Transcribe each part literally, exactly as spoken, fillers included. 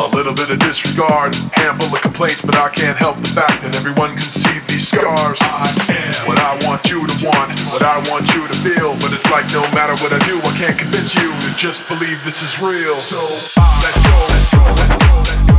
A little bit of disregard, handful of complaints, but I can't help the fact that everyone can see these scars. I am what I want you to want, what I want you to feel, but it's like no matter what I do, I can't convince you to just believe this is real. So I let's go, let's go, let's go, let's go.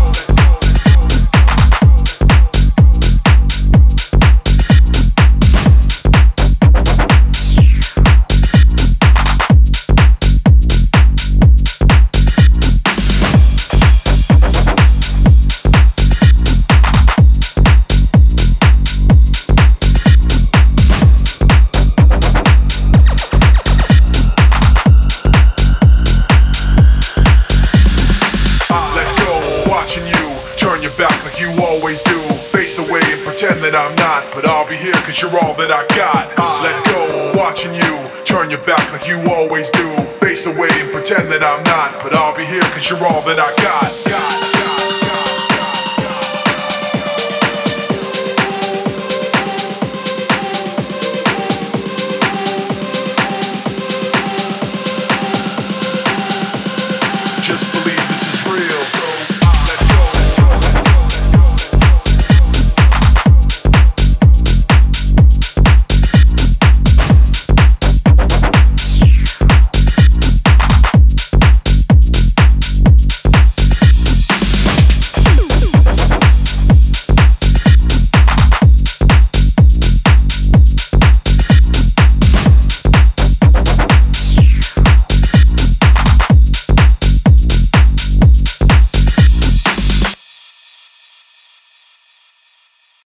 Cause you're all that I got. I let go, watching you. Turn your back like you always do. Face away and pretend that I'm not, but I'll be here cause you're all that I got, got.